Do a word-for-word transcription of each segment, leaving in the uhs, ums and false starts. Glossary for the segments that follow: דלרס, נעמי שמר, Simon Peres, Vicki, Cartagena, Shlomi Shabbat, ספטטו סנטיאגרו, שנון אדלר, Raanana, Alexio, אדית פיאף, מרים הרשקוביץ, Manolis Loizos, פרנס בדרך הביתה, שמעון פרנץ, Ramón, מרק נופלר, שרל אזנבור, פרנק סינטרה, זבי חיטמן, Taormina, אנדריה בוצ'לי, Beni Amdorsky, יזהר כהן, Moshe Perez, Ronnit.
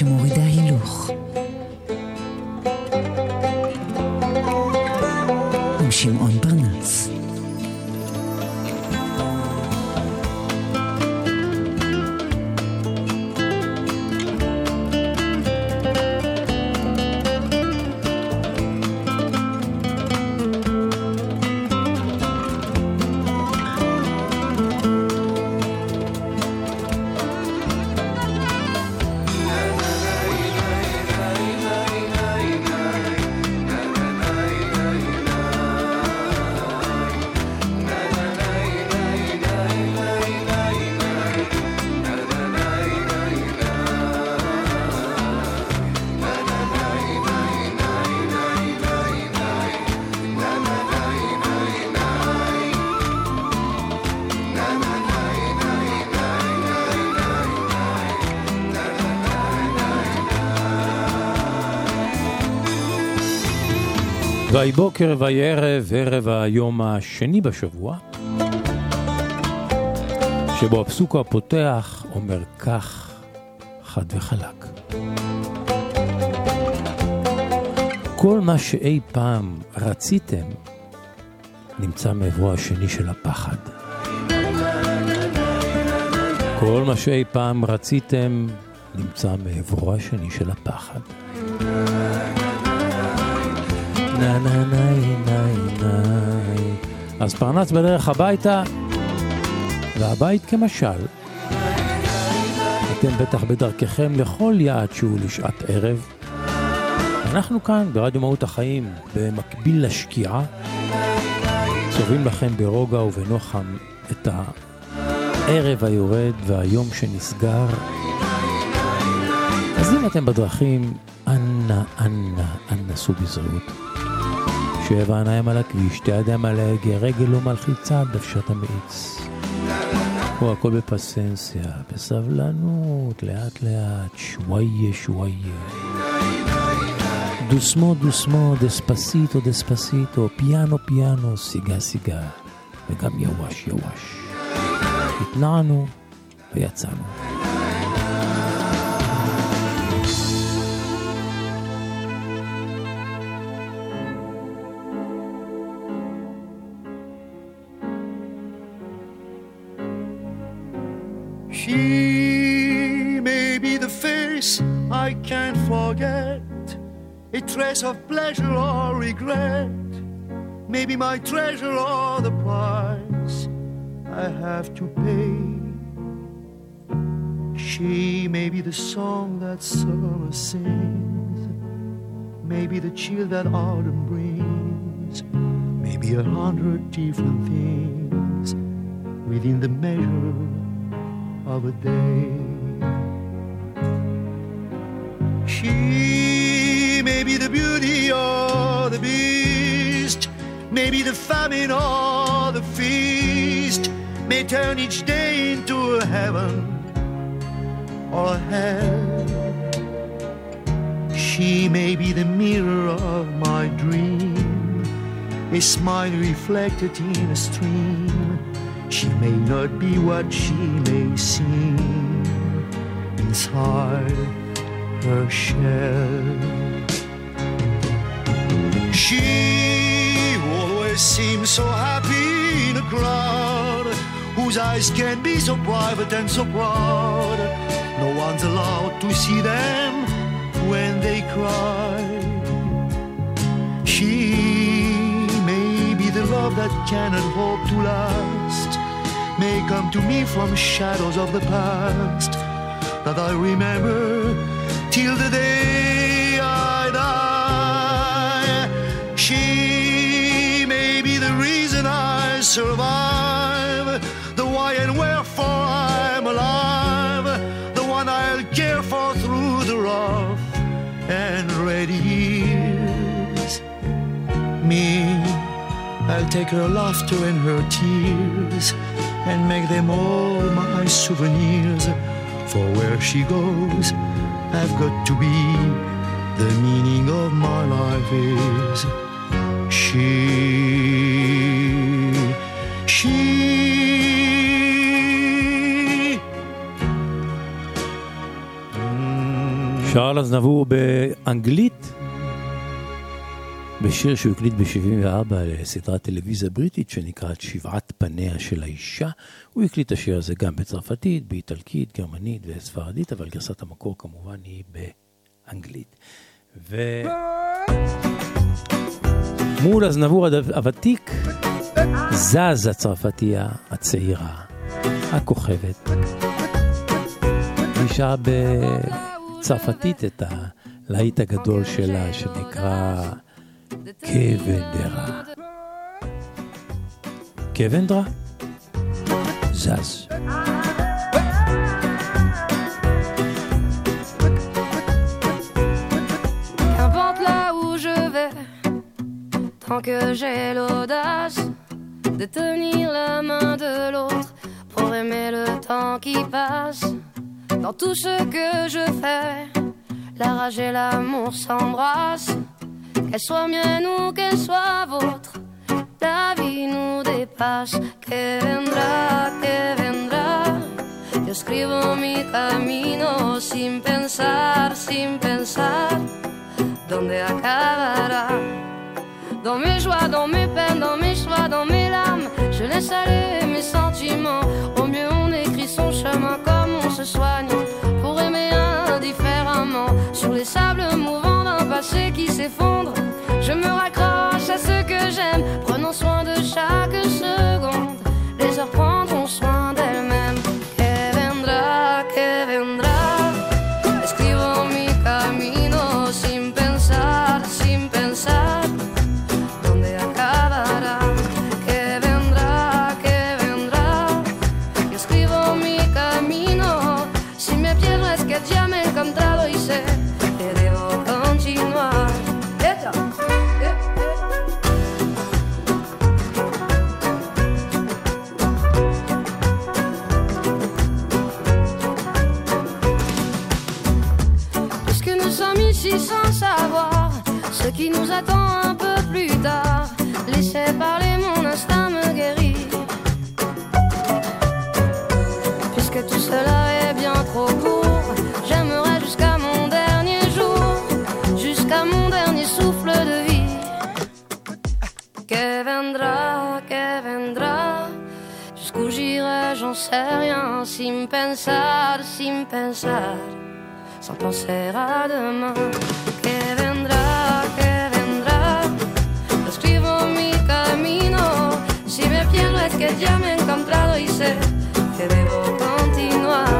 שמורידה הילוך. עם שמעון פרנץ. ויהי בוקר ויהי ערב, ערב היום השני בשבוע, שבו הפסוק הפותח אומר כך חד וחלק: כל מה שאי פעם רציתם נמצא מעברו השני של הפחד. כל מה שאי פעם רציתם נמצא מעברו השני של הפחד. נה נה נה נה נה. אז פרנץ בדרך הביתה, והבית כמשל. אתם בטח בדרככם לכל יעד שהוא לשעת ערב. אנחנו כאן ברדיו מהות החיים, במקביל לשקיעה, צובעים לכם ברוגע ובנוחם את הערב היורד והיום שנסגר. אז אם אתם בדרכים, אנא אנא אנא סעו בזהירות. שבע עיניים על הכביש, שתי ידיים על ההגה, רגל לא מלחיצה, דוושת המאיץ. הוא הכל בפסנסיה, בסבלנות, לאט לאט, שוויה שוויה. דוסמו דוסמו, דספסיטו דספסיטו, פיאנו פיאנו, סיגה סיגה, וגם יווש יווש. התנענו ויצאנו. She may be the face I can't forget, a trace of pleasure or regret, maybe my treasure or the price I have to pay. She may be the song that summer sings, maybe the chill that autumn brings, maybe a hundred different things within the measure of a day. She may be the beauty or the beast, may be the famine or the feast, may turn each day into a heaven or a hell. She may be the mirror of my dream, a smile reflected in a stream. She may not be what she may seem inside her shell. She always seems so happy in a crowd, whose eyes can be so private and so proud. No one's allowed to see them when they cry. She may be the love that cannot hope to last, may come to me from shadows of the past that I remember till the day I die. She may be the reason I survive, the why and wherefore I'm alive, the one I'll care for through the rough and ready years. Me, I'll take her laughter and her tears and make them all my souvenirs. For where she goes, I've got to be. The meaning of my life is she, she, mm, שרל אזנבור באנגלית, בשיר שהוא הקליט ב-שבעים וארבע לסדרת טלוויזיה בריטית שנקראת שבעת פניה של האישה. הוא הקליט את השיר הזה גם בצרפתית, באיטלקית, גרמנית וספרדית, אבל גרסת המקור כמובן היא באנגלית. ו... מול אזנבור הוותיק זז הצרפתיה הצעירה, הכוכבת. אישה בצרפתית את הלהיט הגדול שלה שנקרא קוונדרה. קוונדרה? זז. Tant que j'ai l'audace de tenir la main de l'autre pour aimer le temps qui passe. Dans tout ce que je fais, la rage et l'amour s'embrassent. Qu'elle soit mienne ou qu'elle soit vôtre, la vie nous dépasse. Que vendra, que vendra. Yo escribo mi camino sin pensar, sin pensar. Donde acabará? Dans mes joies, dans mes peines, dans mes choix, dans mes larmes, je laisse aller mes sentiments. Au mieux on écrit son chemin comme on se soigne pour aimer indifféremment. Sur les sables mouvants d'un passé qui s'effondre, je me raccroche à ce que j'aime. Prenons soin de chaque seconde, les heures prendront soin d'elles-mêmes. Que vendra, que vendra. Escribo mi camino sin pensar, sin pensar. Sans savoir ce qui nous attend un peu plus tard, laissez parler, mon instinct me guérit. Puisque tout cela est bien trop court, j'aimerais jusqu'à mon dernier jour, jusqu'à mon dernier souffle de vie. Que vendra, que vendra. Jusqu'où j'irai, j'en sais rien. Sin pensar, sin pensar. Sans penser à demain. Que vendra, que vendra. Yo escribo mi camino. Si me pierdo es que ya me he encontrado y sé que debo continuar.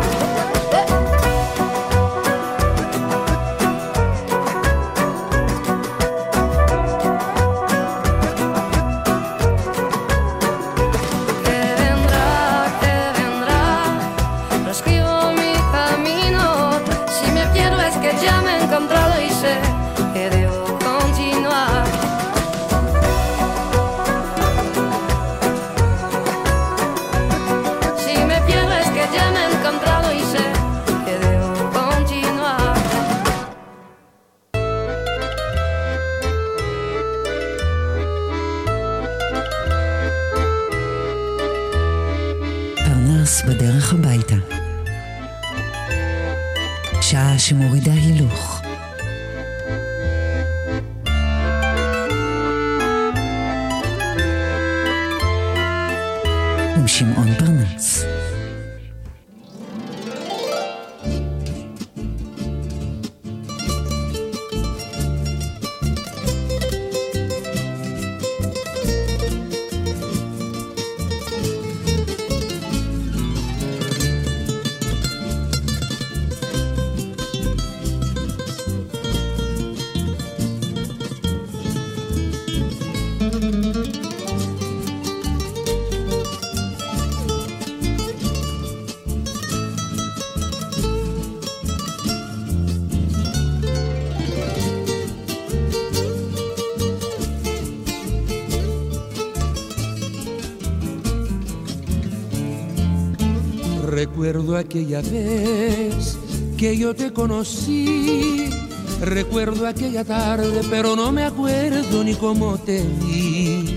בדרך הביתה, שעה שמורידה הילוך. עם שמעון פרנס. Recuerdo aquella vez que yo te conocí, recuerdo aquella tarde, pero no me acuerdo ni cómo te vi.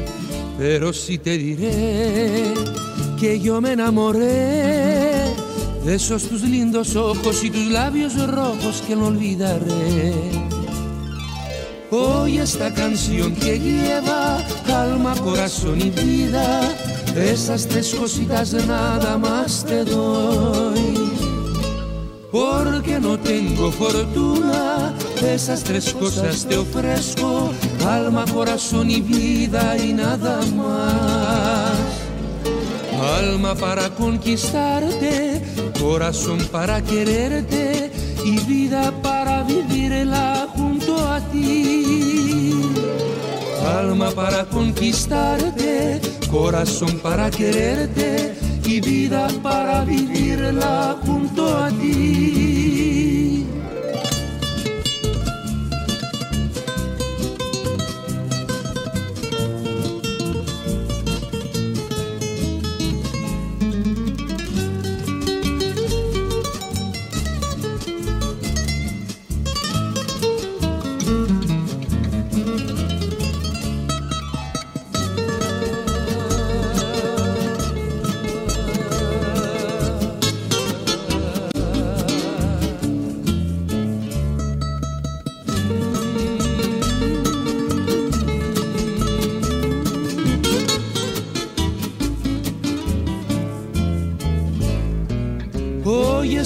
Pero sí te diré que yo me enamoré, Esos tus lindos ojos y tus labios rojos que no olvidaré. Hoy esta canción que lleva alma, corazón y vida, esas tres cositas nada más te doy. Porque no tengo fortuna, esas tres cosas te ofrezco, alma, corazón y vida y nada más. Alma para conquistarte, corazón para quererte y vida para vivirla junto a ti. Alma para conquistarte, corazón para quererte y vida para vivirla junto a ti.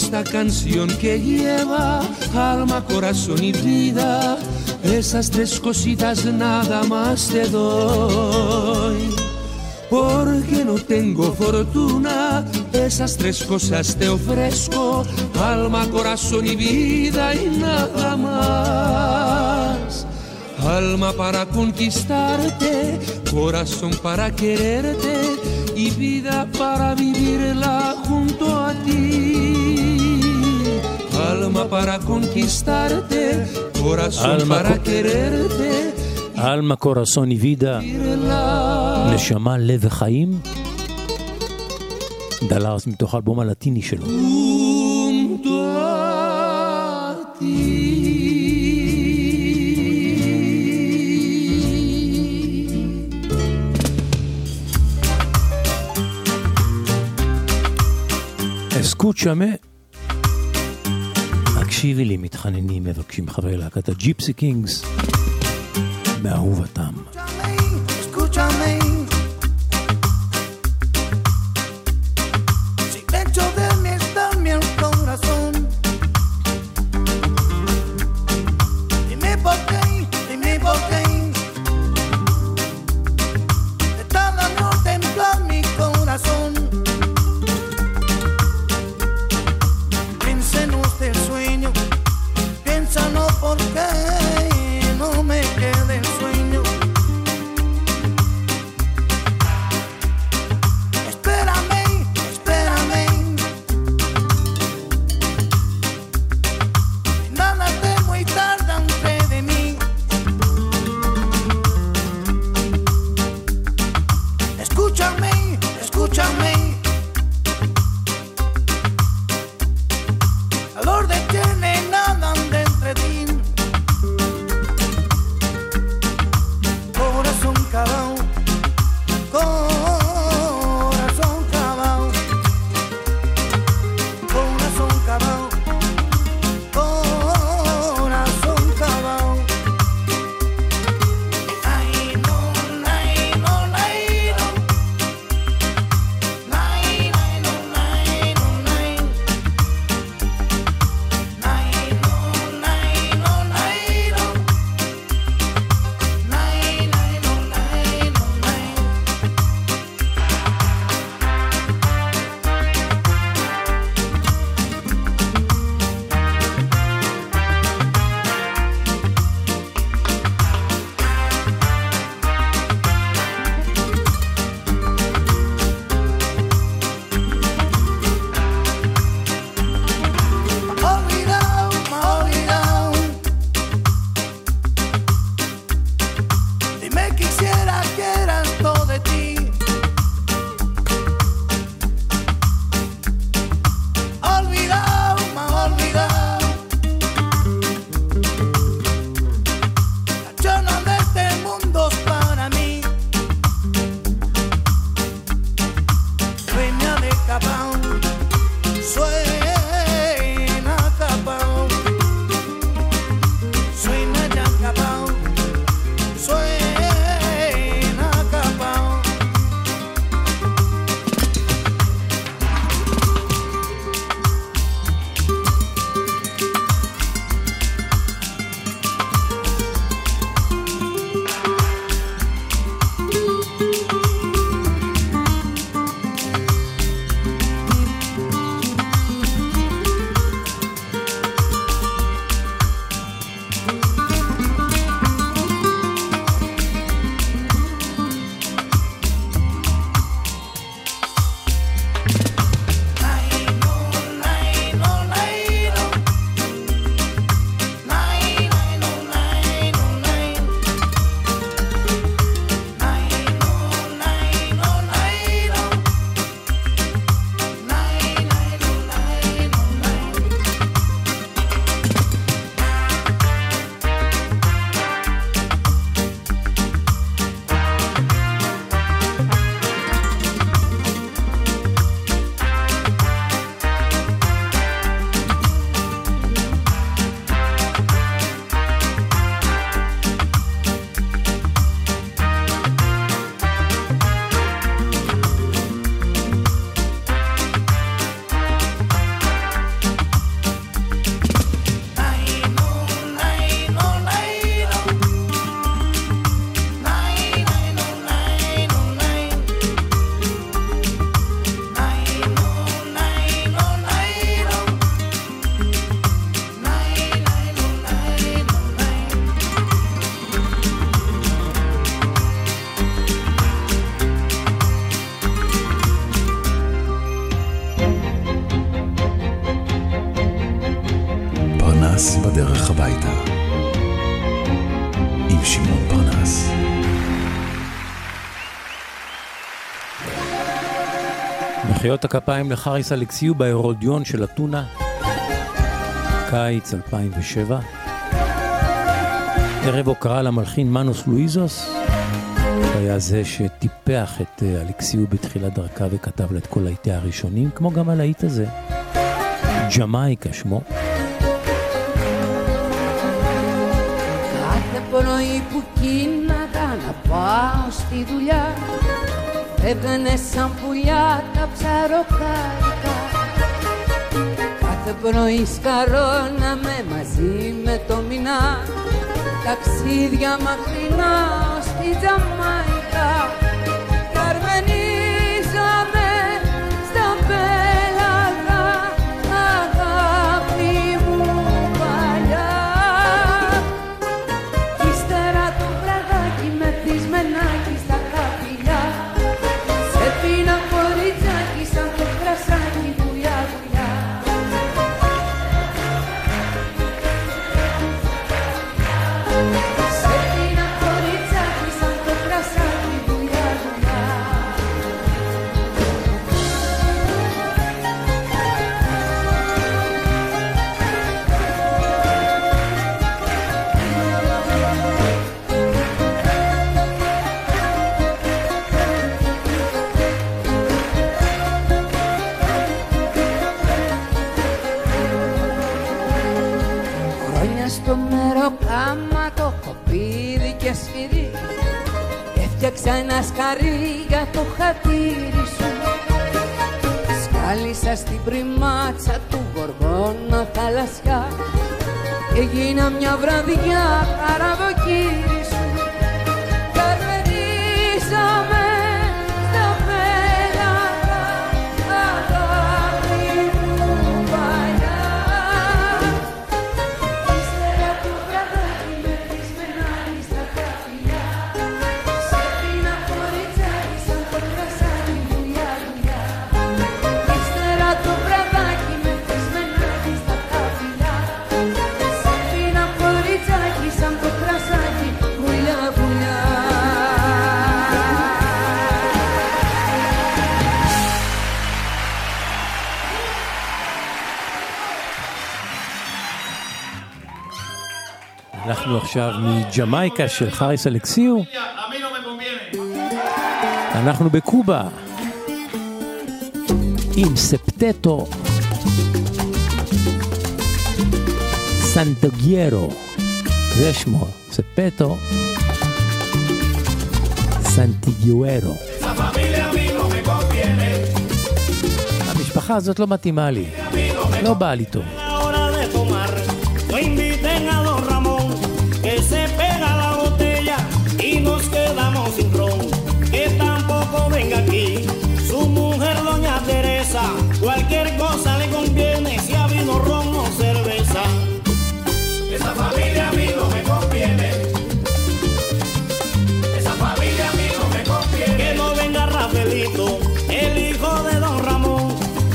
Esta canción que lleva alma, corazón y vida, esas tres cositas nada más te doy. Porque no tengo fortuna, esas tres cosas te ofrezco, alma, corazón y vida y nada más. Alma para conquistarte, corazón para quererte y vida para vivirla junto a ti. Alma para conquistarte, corazón alma para quererte, alma, corazón y vida, נשמה, לב וחיים, דלרס מתוך האלבום הלטיני שלו. אסקוצ'אמה, הקשיבי לי, מתחננים, מבקשים חברי להקת הג'יפסי קינגס באהובתם. פרנס בדרך הביתה עם שמעון פרנס. מחיאות הכפיים לחריס אלכסיו בהרודיון של אתונה, קיץ אלפיים ושבע. ערב הוקרה למלחין מנוס לואיזוס, היה זה שטיפח את אלכסיו בתחילת דרכה וכתב לה את כל העיתים הראשונים, כמו גם על העית הזה, ג'מייקה שמו. Κάθε πρωί που κίναγα να πάω στη δουλειά, έβγαινε σαν πουλιά τα ψαροκάρικα. Κάθε πρωί σκαρώναμε μαζί με το μηνά, ταξίδια μακρινά ως τη Τζαμαϊκά. Καρμενίζαμε στα πέλαγα, αγάπη μου παλιά. Κι ύστερα το βραδάκι με πεισμενάκι στα καπηλιά, σε πίνα κοριτσάκι σαν το κρασάκι δουλειά δουλειά. Έφτιαξα σκαρί για το χατήρι σου, σκάλισα στην πριμάτσα του Γοργόνα θαλασσιά, έγινα μια βραδιά καραβοκύρι σου. Καρβενίσαμε στα πέλαγα, αγάπη μου παλιά. Ύστερα το βραδάκι με πεισμενάκι στα καφιλιά, אנחנו עכשיו מג'מייקה של חריס אלכסיו, אנחנו בקובה עם ספטטו סנטיאגרו, זה שמו, ספטטו סנטיאגרו. המשפחה הזאת לא מתאימה לי, לא באה לי טוב. Cualquier cosa le conviene, si ha vino, ron o cerveza. Esa familia a mí no me conviene. Esa familia a mí no me conviene. Que no venga Rafaelito, el hijo de don Ramón,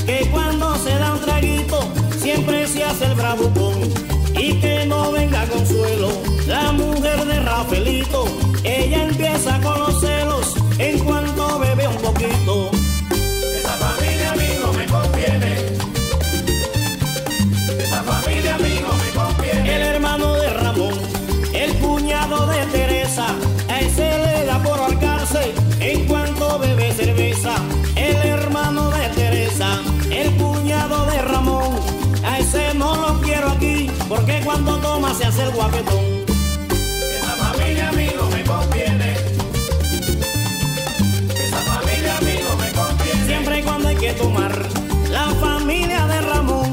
que cuando se da un traguito siempre se hace el bravucón. Y que no venga Consuelo, la mujer de Rafaelito, ella empieza con los celos en cuanto bebe un poquito. Familia a mí no me conviene. El hermano de Ramón, el cuñado de Teresa, a ese le da por ahorcarse en cuanto bebe cerveza. El hermano de Teresa, el cuñado de Ramón, a ese no lo quiero aquí porque cuando toma se hace el guapetón. Esa familia a mí no me conviene. Esa familia a mí no me conviene. Siempre y cuando hay que tomar, la familia de Ramón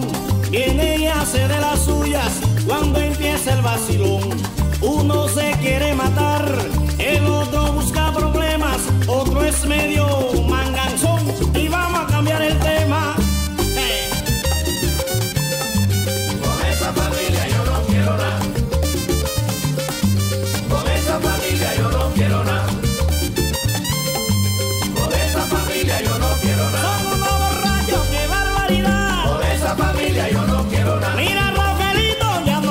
viene y hace de las suyas cuando empieza el vacilón. Uno se quiere matar, el otro busca problemas, otro es medio manganzón. Y vamos a cambiar el tema. Hey. Con esa familia yo no quiero nada. Con esa familia yo no quiero nada. Con esa familia yo no quiero nada. Somos unos borrachos, qué barbaridad. Con esa familia yo no quiero nada. Mira, Rogelito, ya no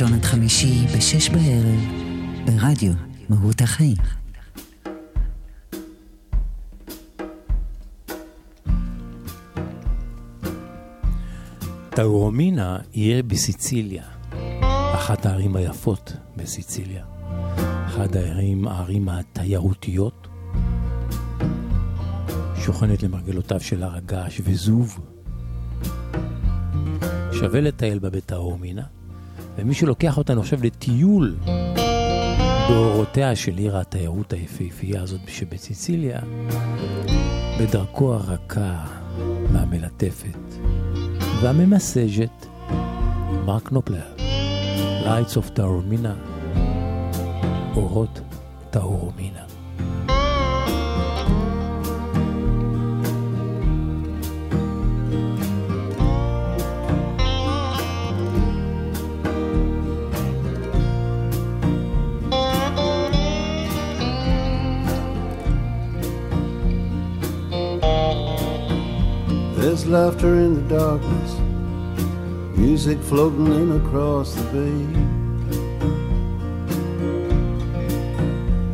ראשון עד חמישי בשש בערב ברדיו מהות החיים. טאורמינה יהיה בסיציליה, אחת הערים היפות בסיציליה, אחת הערים, הערים התיירותיות, שוכנת למרגלותיו של הר הגעש וזוב. שווה לטייל בה בטאורמינה, ומי שלוקח אותנו עכשיו לטיול דורותיה של עיר התיירות היפהפייה הזאת שבסיציליה, בדרכו הרכה והמלטפת והממסג'ת, מרק נופלר, Lights of Taormina, אורות טאורמינה. There's laughter in the darkness, music floating in across the bay.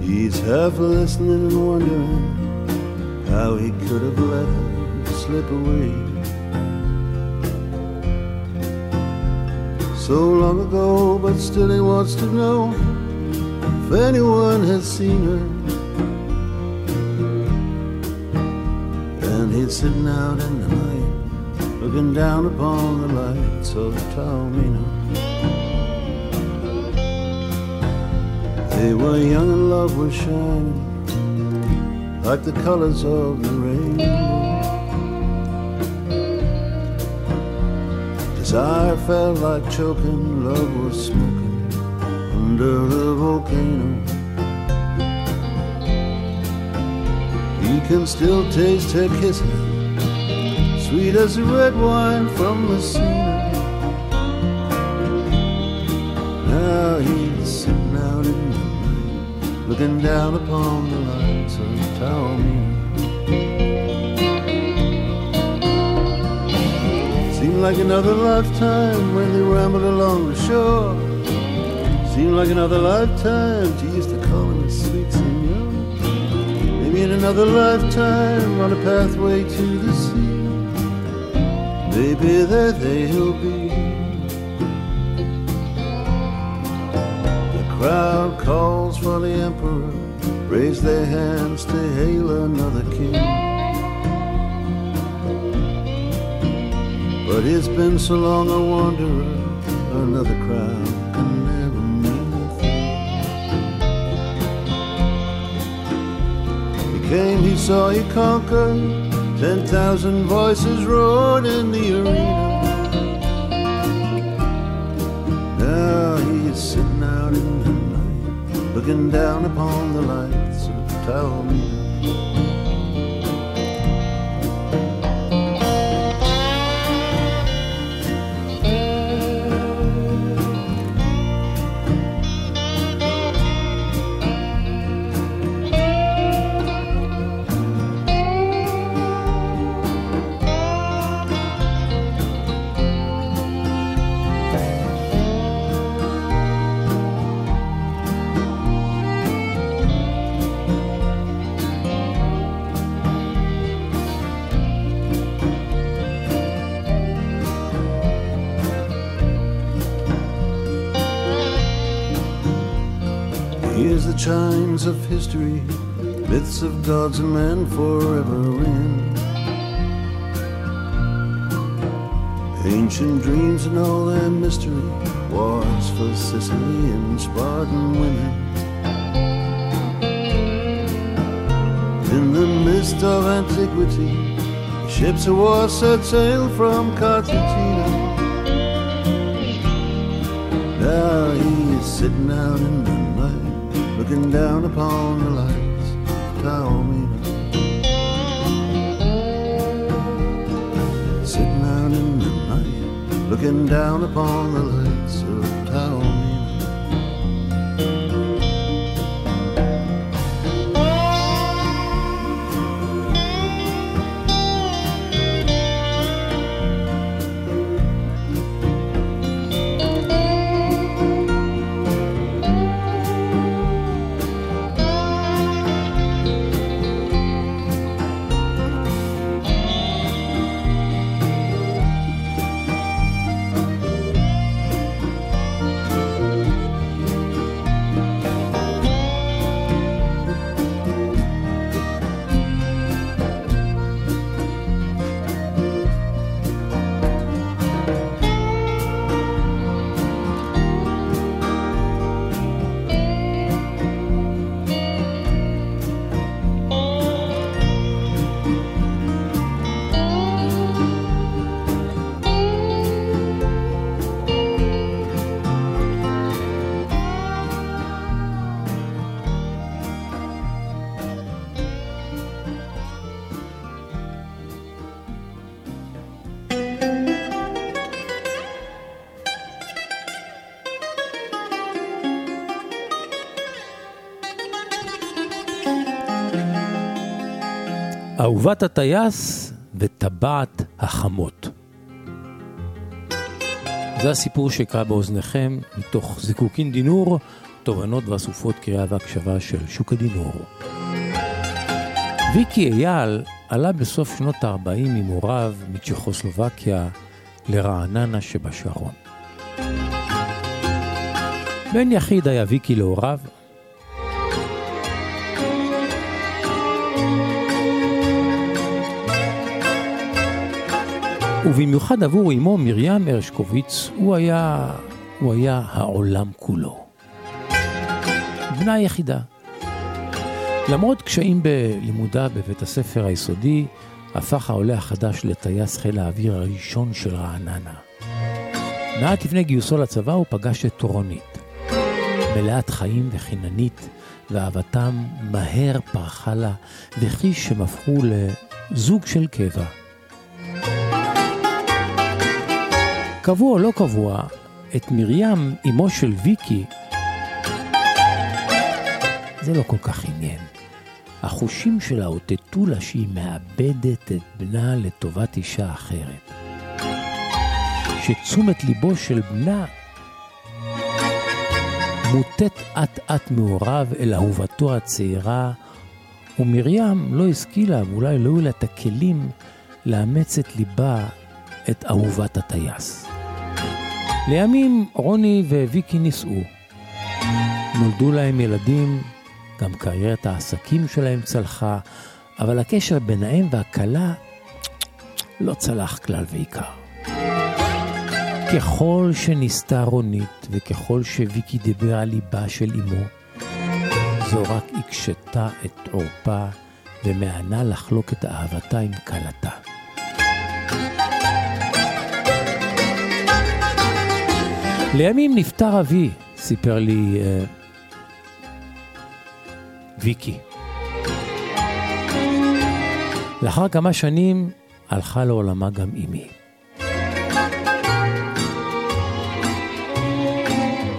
He's half listening and wondering how he could have let her slip away. So long ago, but still he wants to know if anyone has seen her. And he's sitting out in the night, looking down upon the lights of Taormina. They were young and love was shining like the colors of the rainbow. Desire felt like choking, love was smoking under a volcano. He can still taste her kisses, sweet as the red wine from the sea. Now he's sitting out in the night, looking down upon the lights of Taormina. Seemed like another lifetime when they rambled along the shore. Seemed like another lifetime she used to call him a sweet senor. Maybe in another lifetime on a pathway to the sea, maybe there they'll be. The crowd calls for the emperor, raise their hands to hail another king. But it's been so long a wanderer, another crowd can never mean a thing. He came, he saw, he conquered, Ten thousand voices roared in the arena. Now he is sitting out in the night, looking down upon the lights of Taormina. Chimes of history, myths of gods and men forever in. Ancient dreams and all their mystery, wars for Sicily and Spartan women. In the mist of antiquity, ships of war set sail from Cartagena. Now he is sitting out in the night, looking down upon the lights of Taormina. Sitting out in the night, looking down upon the lights of Taormina. אהובת הטייס וטבעת החמות. זה הסיפור שקרה באוזניכם מתוך זיקוקין דינור, תובנות ואסופות קריאה והקשבה של שוק הדינור. ויקי אייל עלה בסוף שנות ה-ארבעים עם הוריו מצ'כוסלובקיה לרעננה שבשרון. בן יחיד היה ויקי להוריו. ובמיוחד עבור אמו מרים הרשקוביץ, הוא היה, הוא היה העולם כולו. בנה יחידה. למרות קשיים בלימודה בבית הספר היסודי, הפך העולה החדש לטייס חיל האוויר הראשון של רעננה. מעט לפני גיוסו לצבא הוא פגש את רונית, מלאת חיים וחיננית, ואהבתם מהר פרחה לה, וכי שהם הפכו לזוג של קבע. קבוע או לא קבוע, את מרים, אמו של ויקי, זה לא כל כך עניין. החושים שלה הוטטו לה שהיא מאבדת את בנה לטובת אישה אחרת. שתשומת ליבו של בנה מוטט עת עת מעורב אל אהובתו הצעירה, ומרים לא השכילה, ואולי לא היו לה את הכלים לאמץ את ליבה, את אהובת הטייס. לימים רוני וויקי נישאו. נולדו להם ילדים, גם קריירת העסקים שלהם צלחה, אבל הקשר ביניהם והקלה לא צלח כלל ועיקר. ככל שניסתה רונית וככל שוויקי דיבר על ליבה של אמו, זו רק הקשתה את עורפה ומענה לחלוק את אהבתה עם קלתה. לימים נפטר אבי, סיפר לי אה, ויקי. לאחר כמה שנים הלכה לעולמה גם אמי.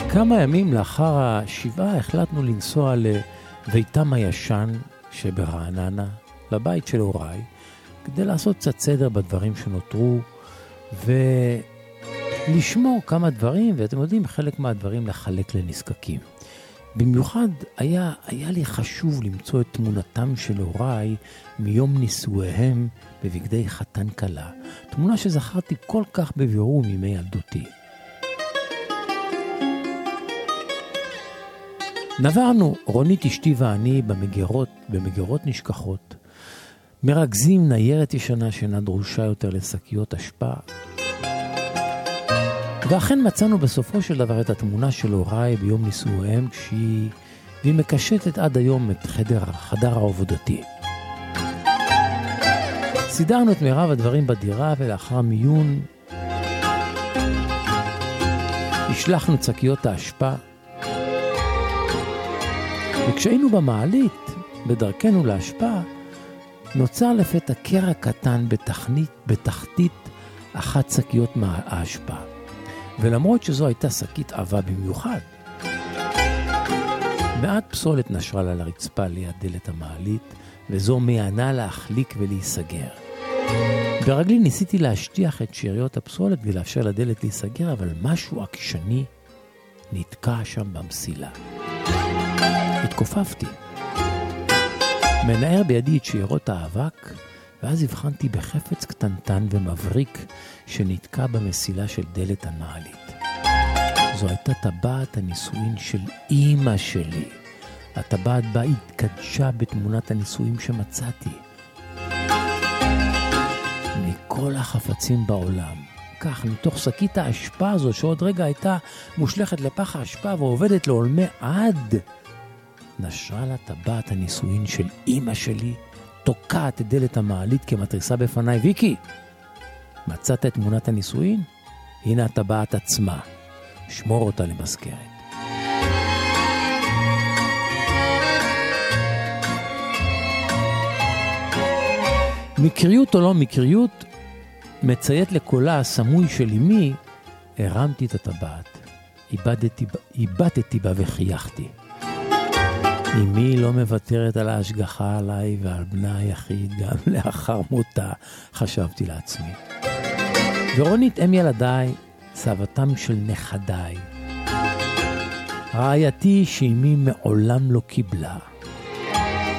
כמה ימים לאחר השבעה החלטנו לנסוע לביתם הישן שברעננה, לבית של הוריי, כדי לעשות קצת סדר בדברים שנותרו ו... לשמור כמה דברים, ואתם יודעים, חלק מהדברים לחלק לנזקקים. במיוחד היה, היה לי חשוב למצוא את תמונתם של הוריי מיום נישואיהם בבגדי חתן קלה. תמונה שזכרתי כל כך בבירור מימי ילדותי. נברנו, רונית אשתי ואני, במגירות, במגירות נשכחות, מרכזים ניירת ישנה שאינה דרושה יותר לשקיות השפעה, ואכן מצאנו בסופו של דבר את התמונה של הוריי ביום נישואיהם, כשהיא והיא מקשטת עד היום את חדר, חדר העבודתי. סידרנו את מירב הדברים בדירה, ולאחר מיון השלחנו צקיות האשפה, וכשהיינו במעלית בדרכנו לאשפה נוצר לפתע קרע קטן בתחנית, בתחתית אחת צקיות האשפה, ולמרות שזו הייתה שקית עבה במיוחד, מעט פסולת נשרה לה לרצפה ליד דלת המעלית, וזו מענה להחליק ולהיסגר. ברגלי ניסיתי להשטיח את שאריות הפסולת ולאפשר לדלת להיסגר, אבל משהו עקשני נתקע שם במסילה. התכופפתי. מנער בידי את שאריות האבק, ואז הבחנתי בחפץ קטנטן ומבריק שנתקע במסילה של דלת המעלית. זו הייתה טבעת הנישואין של אמא שלי. הטבעת בה התקדשה בתמונת הנישואים שמצאתי. מכל החפצים בעולם, כך מתוך שקית האשפה הזו שעוד רגע הייתה מושלכת לפח האשפה ועובדת לעולמי עד, נשרה לה טבעת הנישואין של אמא שלי, תוקעת את דלת המעלית כמטריסה בפניי. ויקי, מצאת את תמונת הנישואין? הנה הטבעת עצמה. שמור אותה למזכרת. מקריות או לא מקריות, מציית לקולה הסמוי של אמי, הרמתי את הטבעת. איבדתי, איבדתי בה וחייכתי. אמי לא מוותרת על ההשגחה עליי ועל בנה היחיד גם לאחר מותה, חשבתי לעצמי. ורונית אם ילדיי, סבתם של נכדיי. רעייתי שאמי מעולם לא קיבלה.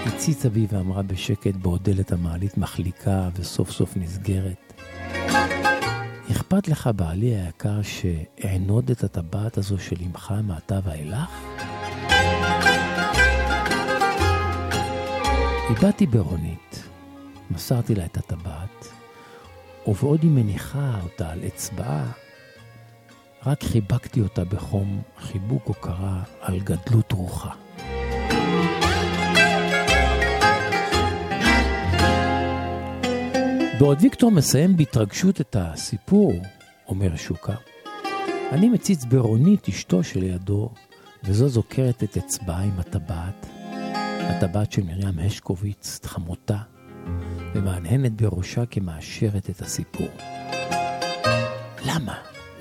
הציצה בי ואמרה בשקט בעודלת המעלית מחליקה וסוף סוף נסגרת. אכפת לך בעלי היקר שענוד את הטבעת הזו של אמך מעתה ואילך? איבדתי ברונית, מסרתי לה את הטבעת, ובעוד היא מניחה אותה על אצבעה, רק חיבקתי אותה בחום חיבוק הוקרה על גדלות רוחה. בעוד ויקטור מסיים בהתרגשות את הסיפור, אומר שוקה, אני מציץ ברונית אשתו שלידו, וזו זוכרת את אצבעה עם הטבעת, הטבעת של מרים הרשקוביץ, חמותה, ומענהנת בראשה כמאשרת את הסיפור. למה?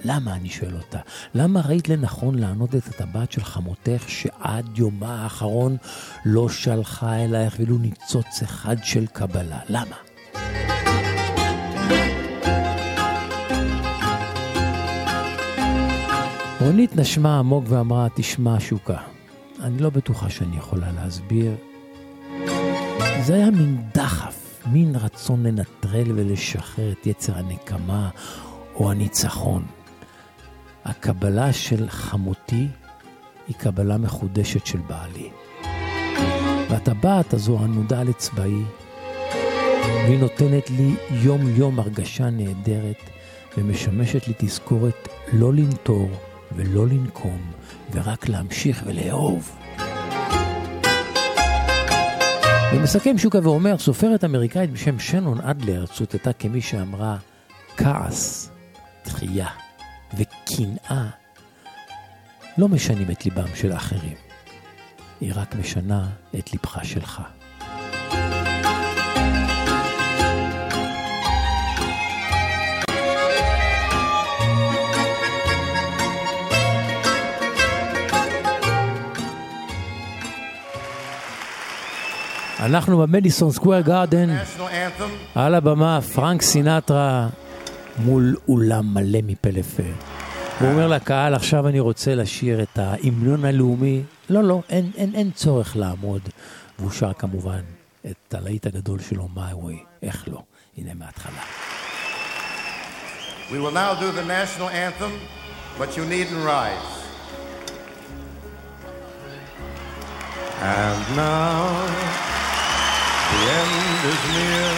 למה אני שואל אותה? למה ראית לנכון לענוד את הטבעת של חמותך שעד יומה האחרון לא שלחה אלייך ולו ניצוץ אחד של קבלה? למה? רונית נשמה עמוק ואמרה, תשמע שוקה, אני לא בטוחה שאני יכולה להסביר. זה היה מין דחף, מין רצון לנטרל ולשחרר את יצר הנקמה או הניצחון. הקבלה של חמותי היא קבלה מחודשת של בעלי. והטבעת הזו הנודע על אצבעי, והיא נותנת לי יום יום הרגשה נהדרת ומשמשת לי תזכורת לא לנטור ולא לנקום ורק להמשיך ולאהוב. ומסכם שוקה ואומר, סופרת אמריקאית בשם שנון אדלר צוטטה כמי שאמרה, כעס, דחייה וקנאה לא משנים את ליבם של אחרים, היא רק משנה את ליבך שלך. אנחנו במדיסון סקוואר גארדן, על הבמה פרנק סינטרה מול אולם מלא מפה לפה. הוא אומר לקהל, עכשיו אני רוצה לשיר את ההמנון הלאומי. לא, לא, אין, אין, אין צורך לעמוד. והוא שר כמובן את הלהיט הגדול שלו, My Way. איך לא? הנה מההתחלה. We will now do the national anthem, but you needn't rise. And now the end is near,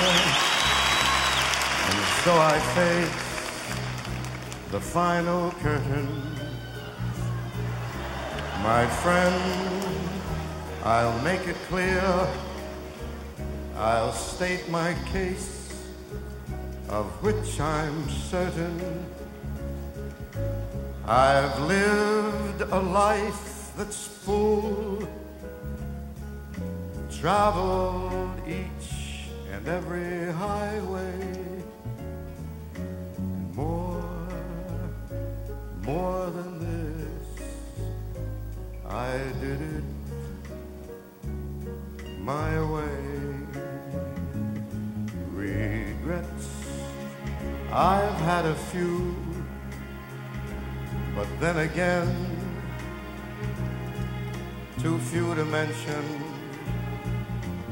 and so I face the final curtain. My friend, I'll make it clear, I'll state my case, of which I'm certain. I've lived a life that's full, traveled each and every highway, and more, more than this, I did it my way. Regrets, I've had a few, but then again, too few to mention.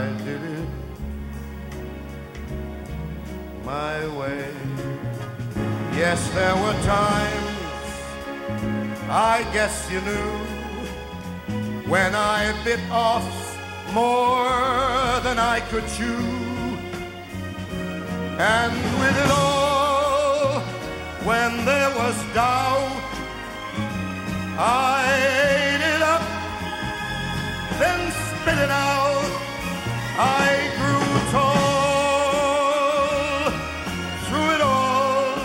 I did it my way. Yes, there were times, I guess you knew, when I bit off more than I could chew. And with it all, when there was doubt, I ate it up, then it out. I grew tall through it all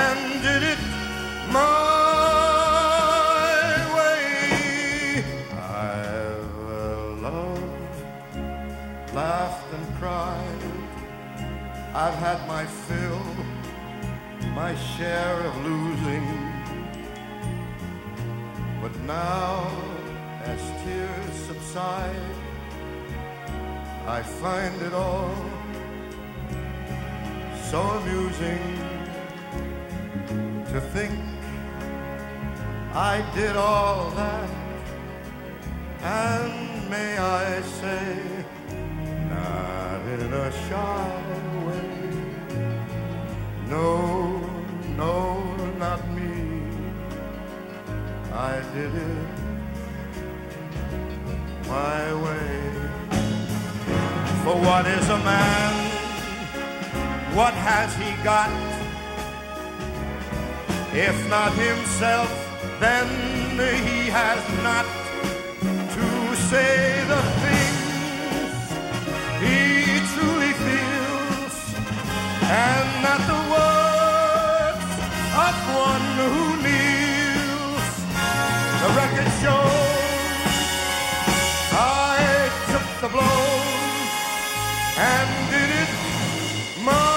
and did it my way. I've loved, laughed and cried. I've had my fill, my share of losing. But now, as tears subside, I find it all so amusing to think I did all that, and may I say, not in a shy way, no, no, not me. I did it my way. For what is a man? What has he got? If not himself, then he has not to say the things he truly feels, and not the words of one who needs. The record shows I took the blows and did it my way.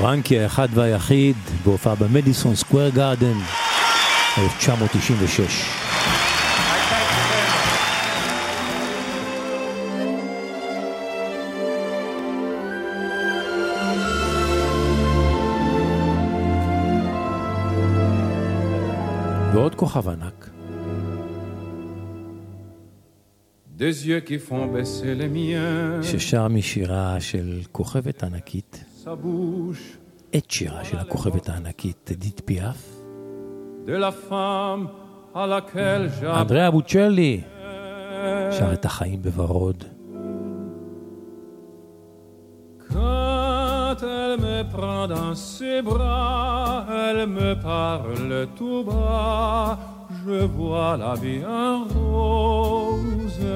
פרנקי האחד והיחיד בהופעה במדיסון סקוואר גארדן אלף תשע מאות תשעים ושש. ועוד כוכב ענק. ששר משירה של כוכבת ענקית את שירה של הכוכבת הענקית אדית פיאף, אנדריה בוצ'לי שר את החיים בוורוד. Quand elle me prend dans ses bras, elle me parle tout bas, je vois la vie en rose.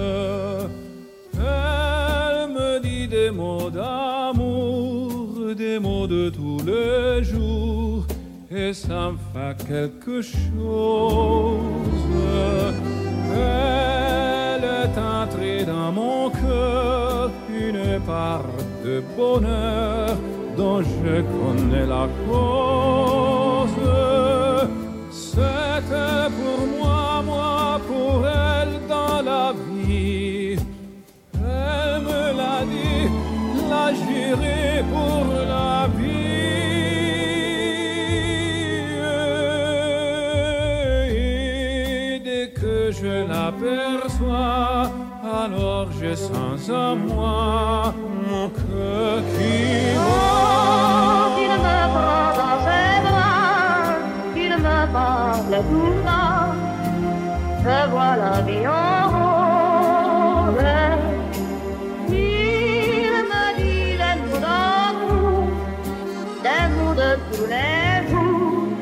Elle me dit des mots d'amour, des mots de tous les jours, et ça me fait quelque chose. Elle est entrée dans mon cœur, une part de bonheur dont je connais la cause. C'était pour moi, moi pour elle dans la vie. Elle me l'a dit, la j'irai pour la vie. Et dès que je l'aperçois, alors je sens en moi mon cœur qui bat. Oh, tu ne me prends dans ses bras, tu ne me parles tout bas, je vois la vie en rose. Tous les jours,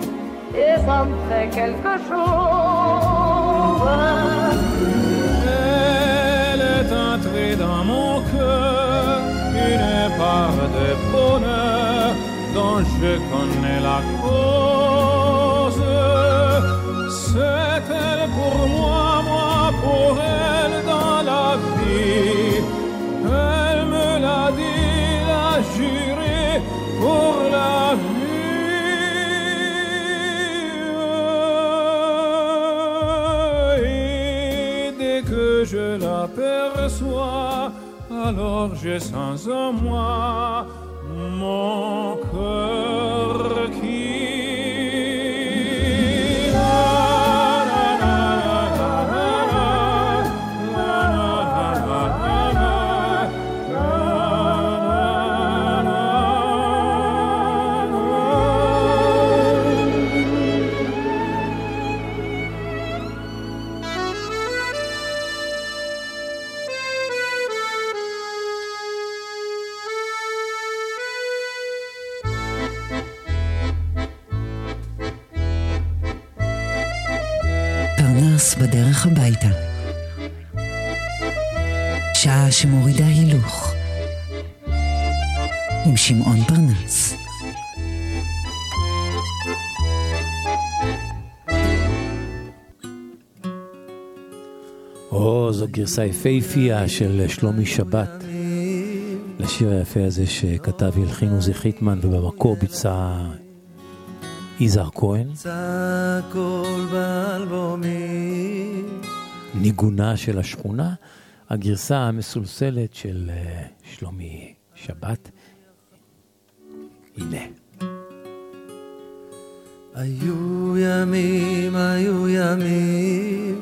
et ça me fait quelque chose. Elle est entrée dans mon cœur, une part de bonheur dont je connais la cause. C'est elle pour moi, moi pour elle dans la vie. Elle me l'a dit, l'a juré pour la vie. Je l'aperçois, alors je sens en moi mon cœur qui פרנס בדרך הביתה. שעה שמורידה הילוך. עם שמעון פרנס. או, זו גרסה יפהפייה של שלומי שבת. לשיר היפה הזה שכתב הלחין זבי חיטמן ובמקור ביצע יזהר כהן. ניגונה של השכונה, הגרסה המסולסלת של שלומי שבת. הנה. היו ימים, היו ימים,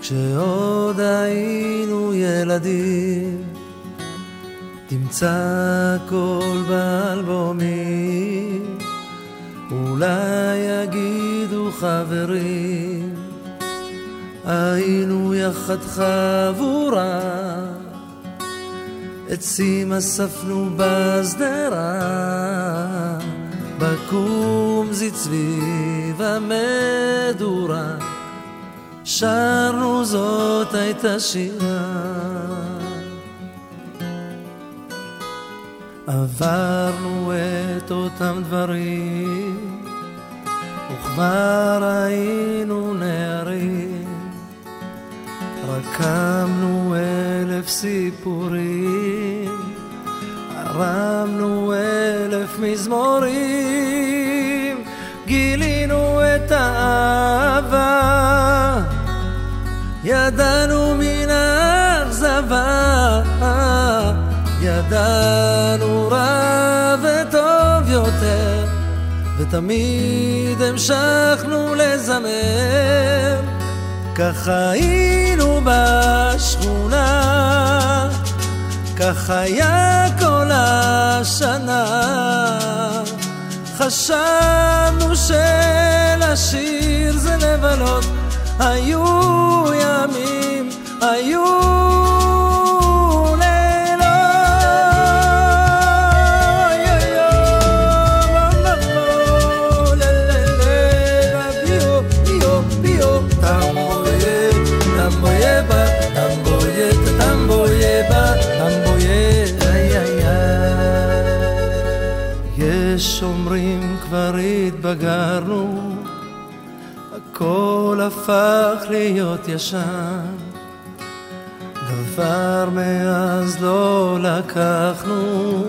כשעוד היינו ילדים, תמצא הכל באלבומים, אולי יגידו חברים, היינו יחד חבורה, עצים אספנו בסדרה, בקומזית סביב המדורה, שרנו זאת הייתה שירה. עברנו את אותם דברים, וכבר היינו נערים, רקמנו אלף סיפורים, הרמנו אלף מזמורים, גילינו את האהבה, ידענו מן האכזבה, ידענו רע וטוב יותר, ותמיד המשכנו לזמר. כך היינו בשכונה, כך היה כל השנה, חשבנו שלשיר זה לבלות, היו ימים, היו שומרים כבר התבגרנו, הכל הפך להיות ישן, דבר מאז לא לקחנו,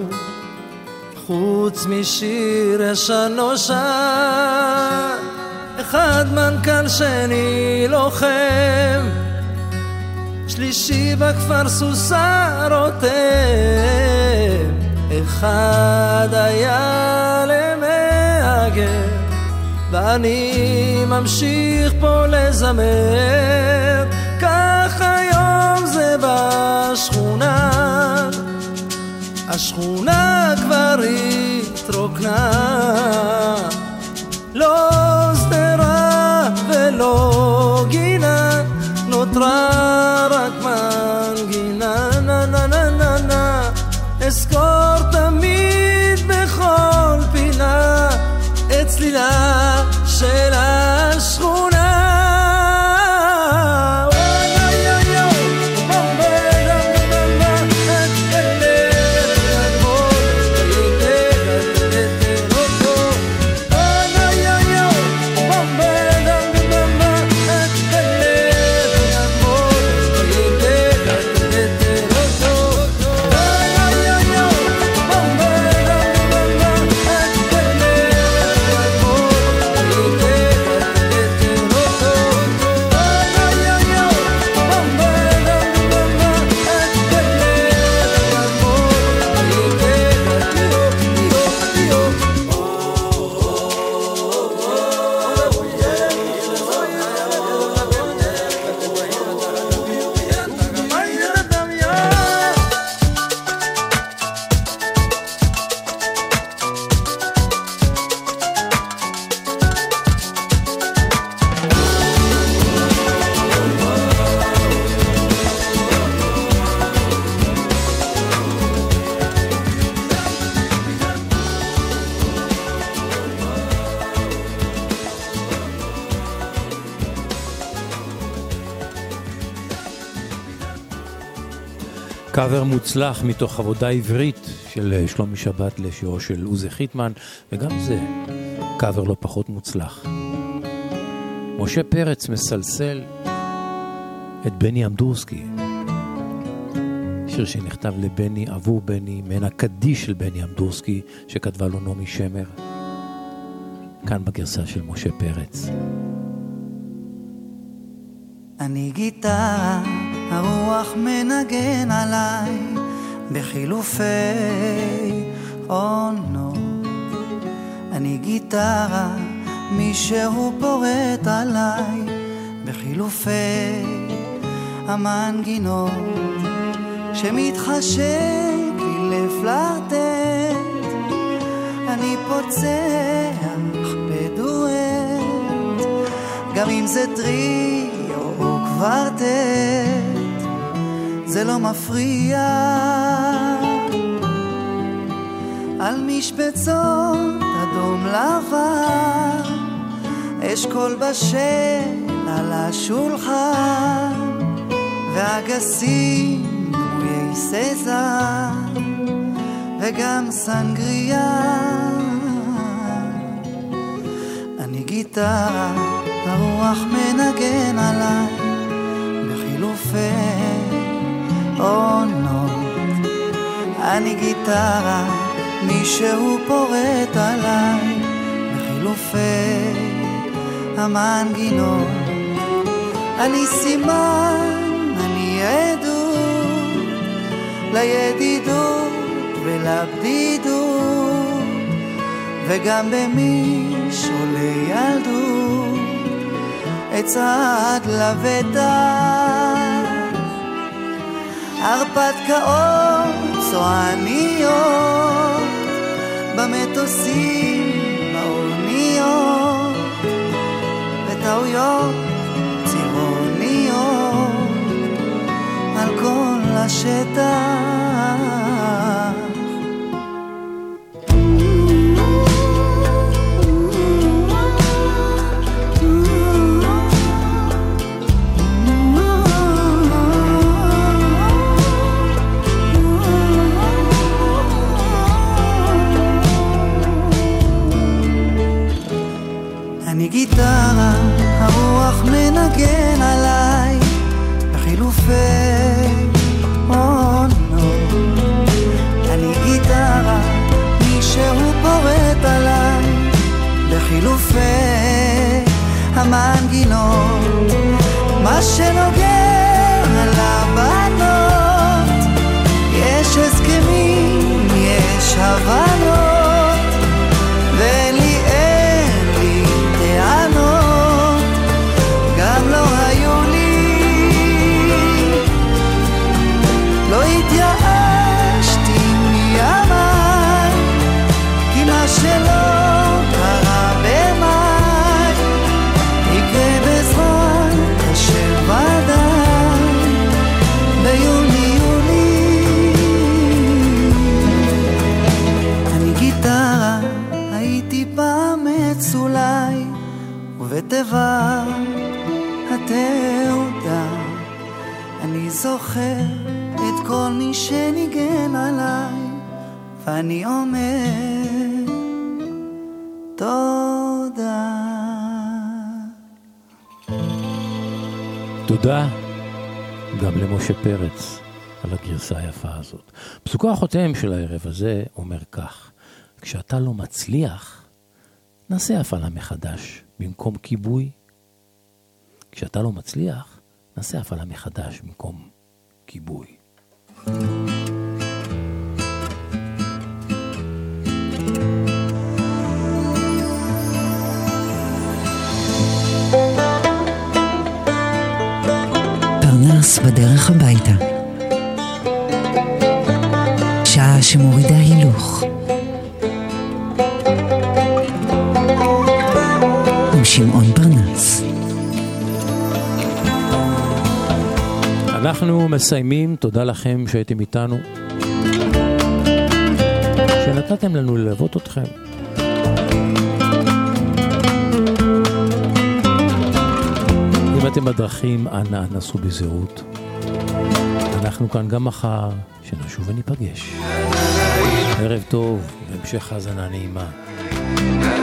חוץ משיר ישן נושן, אחד מנכ"ל שני לוחם, שלישי בכפר סוסה רותם, אחד היה למאגר, ואני ממשיך פה לזמר. כך היום זה בשכונה, השכונה כבר התרוקנה, לא סדרה ולא גינה, נותרה רק מנגינה, נה נה נה נה נה, אזכור תמיד בכל פינה את צלילה של השכונה. קאבר מוצלח מתוך עבודה עברית של שלומי שבת לשירו של זבי היטמן, וגם זה קאבר לא פחות מוצלח. משה פרץ מסלסל את בני אמדורסקי, שיר שנכתב לבני עבור בני, מעין הקדיש של בני אמדורסקי שכתבה לו נעמי שמר, כאן בגרסה של משה פרץ. אני גיטרה, הרוח מנגן עליי בחילופי עונות. אני גיטרה, מישהו פורט עליי בחילופי המנגינות, שמתחשק לי לפלרטט, אני פוצח בדואט, גם אם זה טריו או קוורטט, זה לא מפריע. על משבצות אדום לבן, אשכול בשל על השולחן, והגסים דמויי סזר וגם סנגריה. אני גיטרה, הרוח מנגן עליי בחילופי עונות. אני גיטרה, מישהו פורט עליי בחילופי המנגינות. אני סימן, אני עדות לידידות ולבדידות, וגם במישולי ילדות אצעד לבטח. הרפתקאות צועניות במטוסים באוניות, וטעויות צבעוניות על כל השטח. אני גיטרה, הרוח מנגן עליי בחילופי עונות. אני גיטרה, מישהו פורט עליי בחילופי המנגינות. מה שנוגע לבנות, יש הסכמים, יש הבנות, ולי ובטבע התעודה אני זוכר את כל מי שניגן עליי, ואני אומר תודה. תודה גם למשה פרץ על הגרסה היפה הזאת. פסוקו החותם של הערב הזה אומר כך: כשאתה לא מצליח, נעשה הפעלה מחדש במקום כיבוי. כשאתה לא מצליח, נעשה הפעלה מחדש במקום כיבוי. פרנס בדרך הביתה, שעה שמורידה הילוך, שמעון פרנס. אנחנו מסיימים, תודה לכם שהייתם איתנו, שנתתם לנו ללוות אתכם. אם אתם בדרכים, אנא נסו בזהירות. אנחנו כאן גם מחר, שנשוב וניפגש. ערב טוב, והמשך חזנה נעימה.